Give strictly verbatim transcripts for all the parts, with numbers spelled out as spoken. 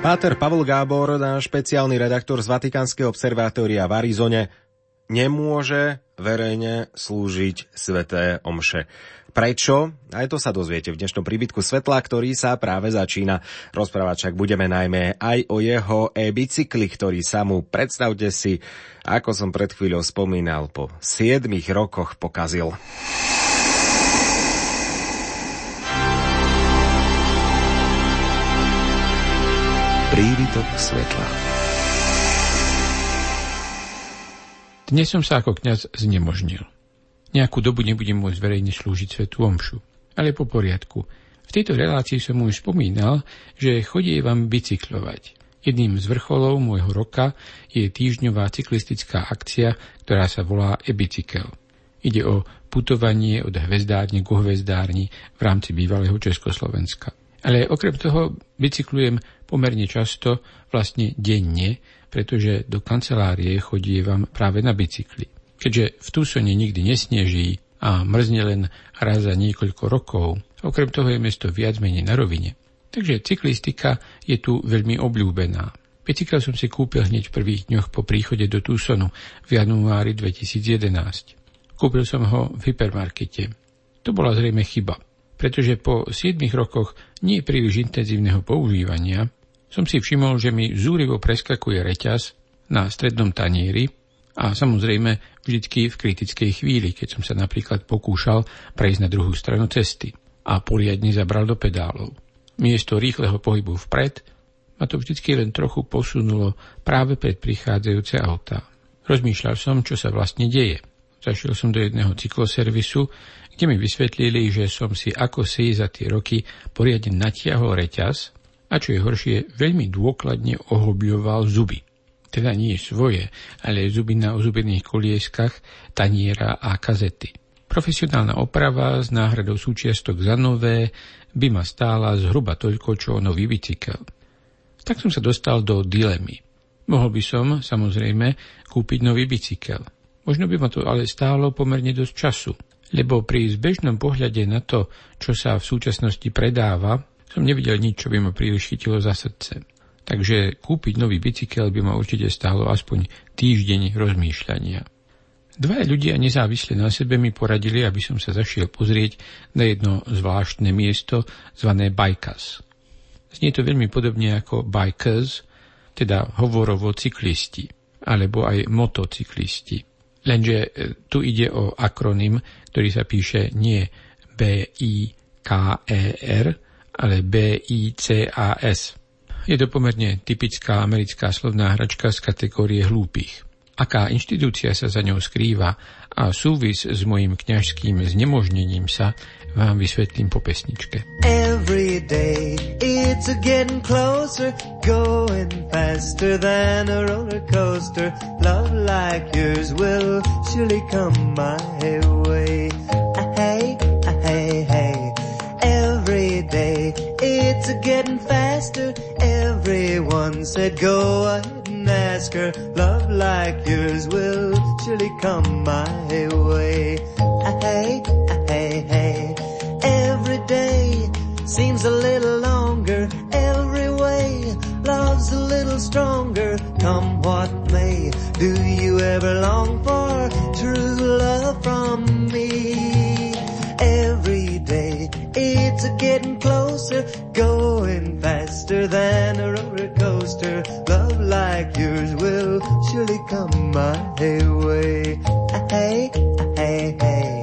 Páter Pavel Gábor, náš špeciálny redaktor z Vatikánskeho observatória v Arizone, nemôže verejne slúžiť sväté omše. Prečo? Aj to sa dozviete v dnešnom príbytku svetla, ktorý sa práve začína. Rozprávať však budeme najmä aj o jeho e-bicykli, ktorý sa mu, predstavte si, ako som pred chvíľou spomínal, po siedmich rokoch pokazil. Príbytok svetla. Dnes som sa ako kňaz znemožnil. Nejakú dobu nebudem môcť verejne slúžiť svätú omšu. Ale po poriadku. V tejto relácii som už spomínal, že chodievam bicyklovať. Jedným z vrcholov môjho roka je týždňová cyklistická akcia, ktorá sa volá e-bicykel. Ide o putovanie od hvezdárne ku hvezdárni v rámci bývalého Československa. Ale okrem toho bicyklujem pomerne často, vlastne denne, pretože do kancelárie chodievam práve na bicykli. Keďže v Tucsone nikdy nesneží a mrzne len raz za niekoľko rokov, okrem toho je mesto viac menej na rovine. Takže cyklistika je tu veľmi obľúbená. Bicykel som si kúpil hneď v prvých dňoch po príchode do Tucsonu v januári dvetisíc jedenásť. Kúpil som ho v hypermarkete. To bola zrejme chyba, pretože po siedmich rokoch nie príliš intenzívneho používania som si všimol, že mi zúrivo preskakuje reťaz na strednom tanieri. A samozrejme vždycky v kritickej chvíli, keď som sa napríklad pokúšal prejsť na druhú stranu cesty a poriadne zabral do pedálov. Miesto rýchleho pohybu vpred ma to vždycky len trochu posunulo práve pred prichádzajúce autá. Rozmýšľal som, čo sa vlastne deje. Zašiel som do jedného cykloservisu, kde mi vysvetlili, že som si akosi za tie roky poriadne natiahol reťaz a čo je horšie, veľmi dôkladne ohobľoval zuby. Teda nie svoje, ale zuby na ozubených kolieskach, taniera a kazety. Profesionálna oprava s náhradou súčiastok za nové by ma stála zhruba toľko, čo nový bicykel. Tak som sa dostal do dilemy. Mohol by som, samozrejme, kúpiť nový bicykel. Možno by ma to ale stálo pomerne dosť času, lebo pri zbežnom pohľade na to, čo sa v súčasnosti predáva, som nevidel nič, čo by ma príliš chytilo za srdce. Takže kúpiť nový bicykel by ma určite stálo aspoň týždeň rozmýšľania. Dvaja ľudia nezávisle na sebe mi poradili, aby som sa zašiel pozrieť na jedno zvláštne miesto zvané BICAS. Znie to veľmi podobne ako bikers, teda hovorovo cyklisti, alebo aj motocyklisti. Lenže tu ide o akronym, ktorý sa píše nie B I K E R, ale B I C A S. Je to pomerne typická americká slovná hračka z kategórie hlúpych. Aká inštitúcia sa za ňou skrýva a súvis s mojím kňažským znemožnením sa vám vysvetlím po pesničke. Every day it's getting closer, going faster than a roller coaster. Love like yours will surely come my way. Hey, hey, hey. Every day it's getting faster. Everyone said go ahead and ask her. Love like yours will surely come my way. Hey, hey, hey. Every day seems a little longer. Every way love's a little stronger. Come what may, do you ever long for true love from me? Every day it's getting closer, going faster than a roller coaster. Love like yours will surely come my way. Hey, hey, hey.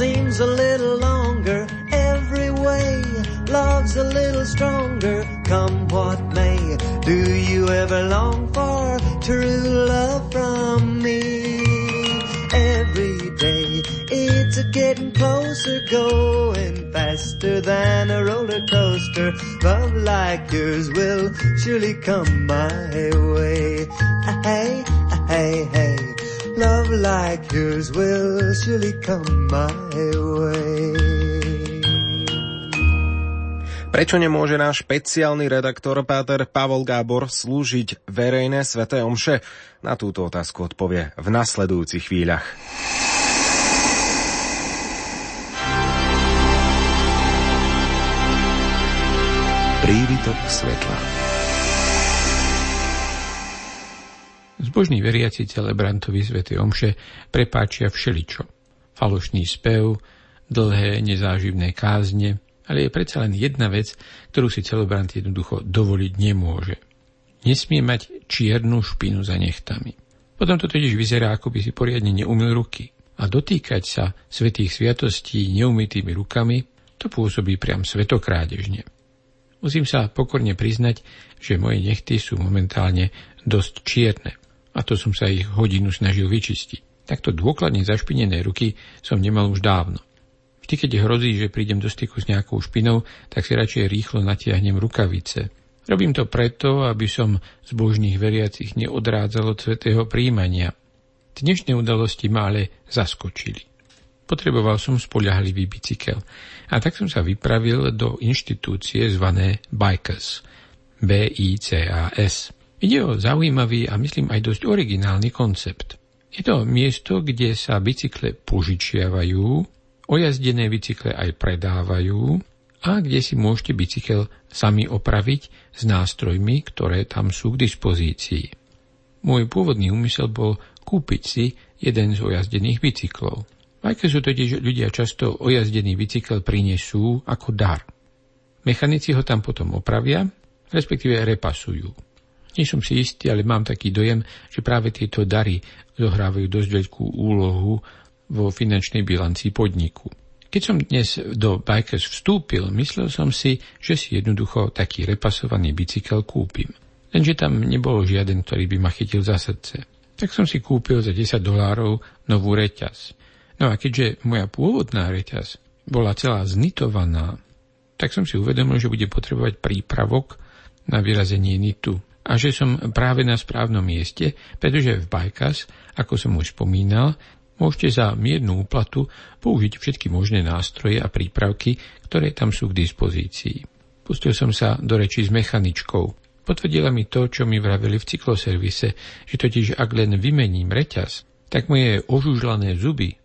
Seems a little longer, every way, love's a little stronger, come what may, do you ever long for true love from me? Every day, It's a getting closer, going faster than a roller coaster. Love like yours will surely come my way. Hey, hey, hey. Love like yours will surely come my way. Prečo nemôže náš špeciálny redaktor Páter Pavel Gábor slúžiť verejné sväté omše? Na túto otázku odpovie v nasledujúcich chvíľach. Prívitok svetla. Zbožní veriaci celebrantovi svätej omše prepáčia všeličo. Falošný spev, dlhé nezáživné kázne, ale je predsa len jedna vec, ktorú si celebrant jednoducho dovoliť nemôže. Nesmie mať čiernu špinu za nechtami. Potom to totiž vyzerá, ako by si poriadne neumyl ruky. A dotýkať sa svätých sviatostí neumytými rukami, to pôsobí priam svetokrádežne. Musím sa pokorne priznať, že moje nechty sú momentálne dosť čierne. A to som sa ich hodinu snažil vyčistiť. Takto dôkladne zašpinené ruky som nemal už dávno. Vždy, keď hrozí, že prídem do styku s nejakou špinou, tak si radšej rýchlo natiahnem rukavice. Robím to preto, aby som zbožných veriacich neodrádzal od svätého príjmania. Dnešné udalosti ma ale zaskočili. Potreboval som spoľahlivý bicykel a tak som sa vypravil do inštitúcie zvané BICAS. B I C A S. Ide o zaujímavý a myslím aj dosť originálny koncept. Je to miesto, kde sa bicykle požičiavajú, ojazdené bicykle aj predávajú a kde si môžete bicykel sami opraviť s nástrojmi, ktoré tam sú k dispozícii. Môj pôvodný úmysel bol kúpiť si jeden z ojazdených bicyklov. Bajkesu totiž ľudia často ojazdený bicykel prinesú ako dar. Mechanici ho tam potom opravia, respektíve repasujú. Nie som si istý, ale mám taký dojem, že práve tieto dary zohrávajú dosť veľkú úlohu vo finančnej bilancii podniku. Keď som dnes do BICAS vstúpil, myslel som si, že si jednoducho taký repasovaný bicykel kúpim. Lenže tam nebolo žiaden, ktorý by ma chytil za srdce. Tak som si kúpil za desať dolárov novú reťaz. No a keďže moja pôvodná reťaz bola celá znitovaná, tak som si uvedomil, že budem potrebovať prípravok na vyrazenie nitu. A že som práve na správnom mieste, pretože v BICAS, ako som už spomínal, môžete za miernu úplatu použiť všetky možné nástroje a prípravky, ktoré tam sú k dispozícii. Pustil som sa do rečí s mechaničkou. Potvrdila mi to, čo mi vraveli v cykloservise, že totiž ak len vymením reťaz, tak moje ožužlané zuby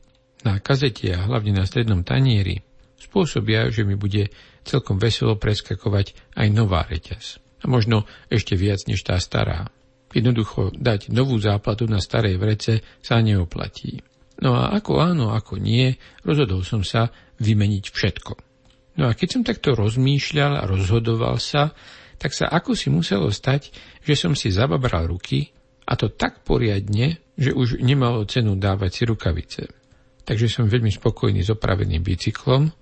na kazete a hlavne na strednom tanieri spôsobia, že mi bude celkom veselo preskakovať aj nová reťaz. A možno ešte viac než tá stará. Jednoducho dať novú záplatu na starej vrece sa neoplatí. No a ako áno, ako nie, rozhodol som sa vymeniť všetko. No a keď som takto rozmýšľal a rozhodoval sa, tak sa ako si muselo stať, že som si zababral ruky, a to tak poriadne, že už nemalo cenu dávať si rukavice. Takže som veľmi spokojný s opraveným bicyklom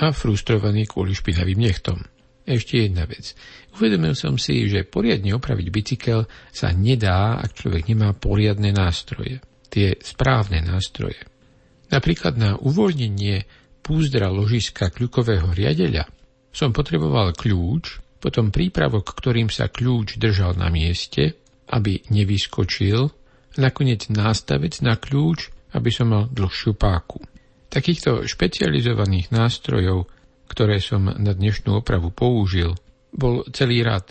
a frustrovaný kvôli špinavým nechtom. Ešte jedna vec. Uvedomil som si, že poriadne opraviť bicykel sa nedá, ak človek nemá poriadne nástroje. Tie správne nástroje. Napríklad na uvoľnenie púzdra ložiska kľukového riadeľa som potreboval kľúč, potom prípravok, ktorým sa kľúč držal na mieste, aby nevyskočil, nakoniec nástavec na kľúč, aby som mal dlhšiu páku. Takýchto špecializovaných nástrojov, ktoré som na dnešnú opravu použil, bol celý rad.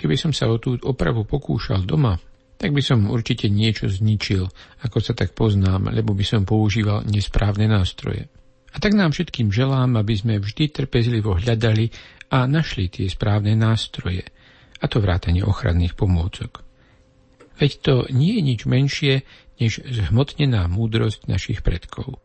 Keby som sa o tú opravu pokúšal doma, tak by som určite niečo zničil, ako sa tak poznám, lebo by som používal nesprávne nástroje. A tak nám všetkým želám, aby sme vždy trpezlivo hľadali a našli tie správne nástroje, a to vrátane ochranných pomôcok. Veď to nie je nič menšie, než zhmotnená múdrosť našich predkov.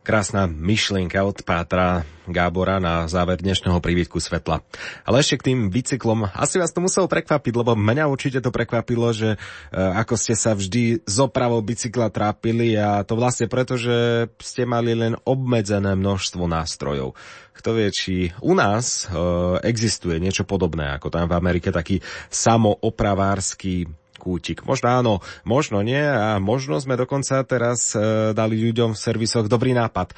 Krásna myšlienka od Pátra Gábora na záver dnešného prívitku svetla. Ale ešte k tým bicyklom. Asi vás to muselo prekvapiť, lebo mňa určite to prekvapilo, že e, ako ste sa vždy z opravou bicykla trápili, a to vlastne preto, že ste mali len obmedzené množstvo nástrojov. Kto vie, či u nás e, existuje niečo podobné, ako tam v Amerike, taký samoopravársky kútik. Možno áno, možno nie a možno sme dokonca teraz e, dali ľuďom v servisoch dobrý nápad. E,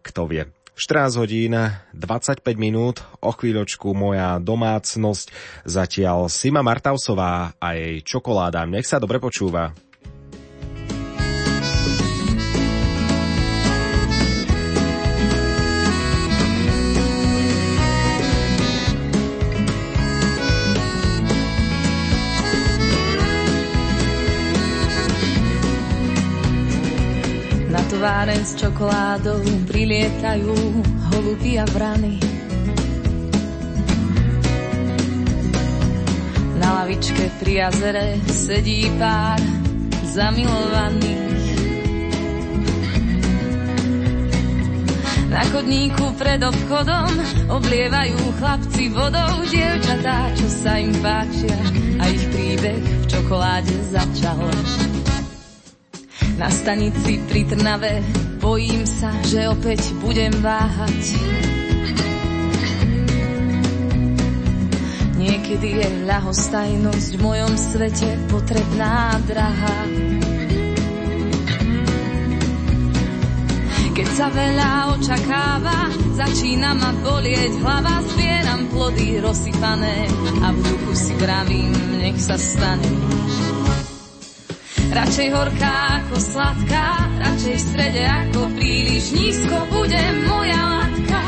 kto vie. štrnásť hodín, dvadsaťpäť minút, o chvíľočku moja domácnosť. Zatiaľ Sima Martausová a jej čokoláda. Nech sa dobre počúva. Váren s čokoládou prilietajú holuby a vrany. Na lavičke pri jazere sedí pár zamilovaných. Na chodníku pred obchodom oblievajú chlapci vodou dievčatá, čo sa im páčia a ich príbeh v čokoláde začal. Na stanici pri Trnave bojím sa, že opäť budem váhať. Niekedy je ľahostajnosť v mojom svete potrebná drahá. Keď sa veľa očakáva, začína ma bolieť hlava, zbieram plody rozsypané a v duchu si vravím, nech sa stane. Radšej horká ako sladká, radšej v strede ako príliš nízko bude moja látka.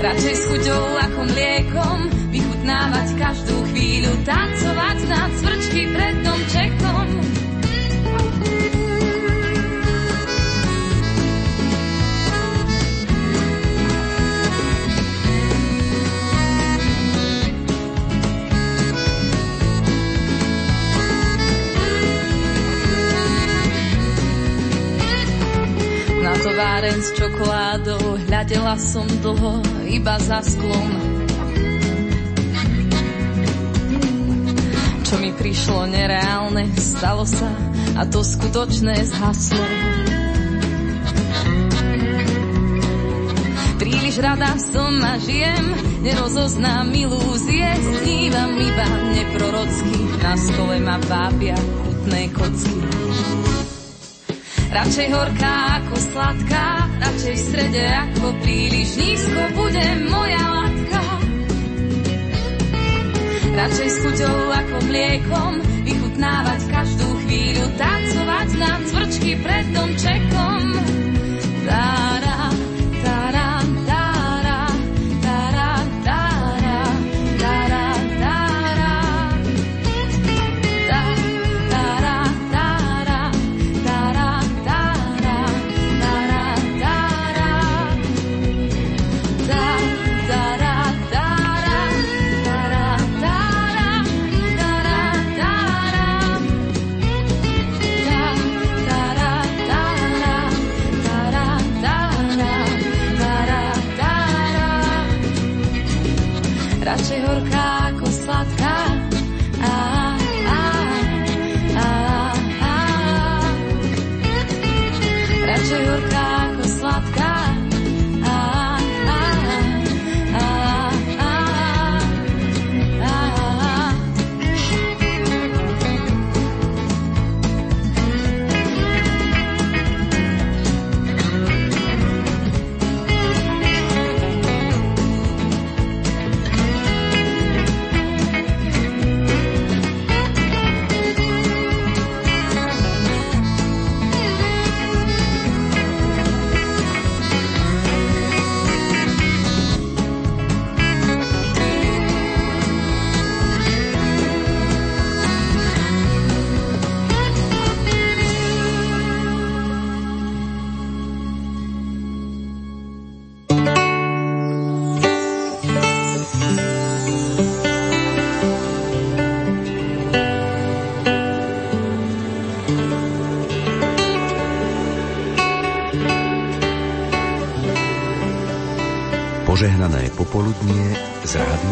Radšej s chuťou ako mliekom, vychutnávať každú chvíľu, tancovať na cvrčky pred domčekom. Váren s čokoládou hľadela som dlho iba za sklom. Čo mi prišlo nereálne, stalo sa a to skutočné zhaslo. Príliš rada som a žijem, nerozoznám ilúzie, snívam iba neprorocky, na stole ma vábia chutné kocky. Radšej horká ako sladká, radšej v strede ako príliš nízko bude moja látka. Radšej s chuťou ako mliekom, vychutnávať každú chvíľu, tancovať na cvrčky pred domčekom. Dára, dára, dára, dára, dára, dára, dára. Radšej horká ako sladká, á, á, á, á. Radšej horká ako sladká, á, á, á, á, á. Žehnané popoludnie z rádiom.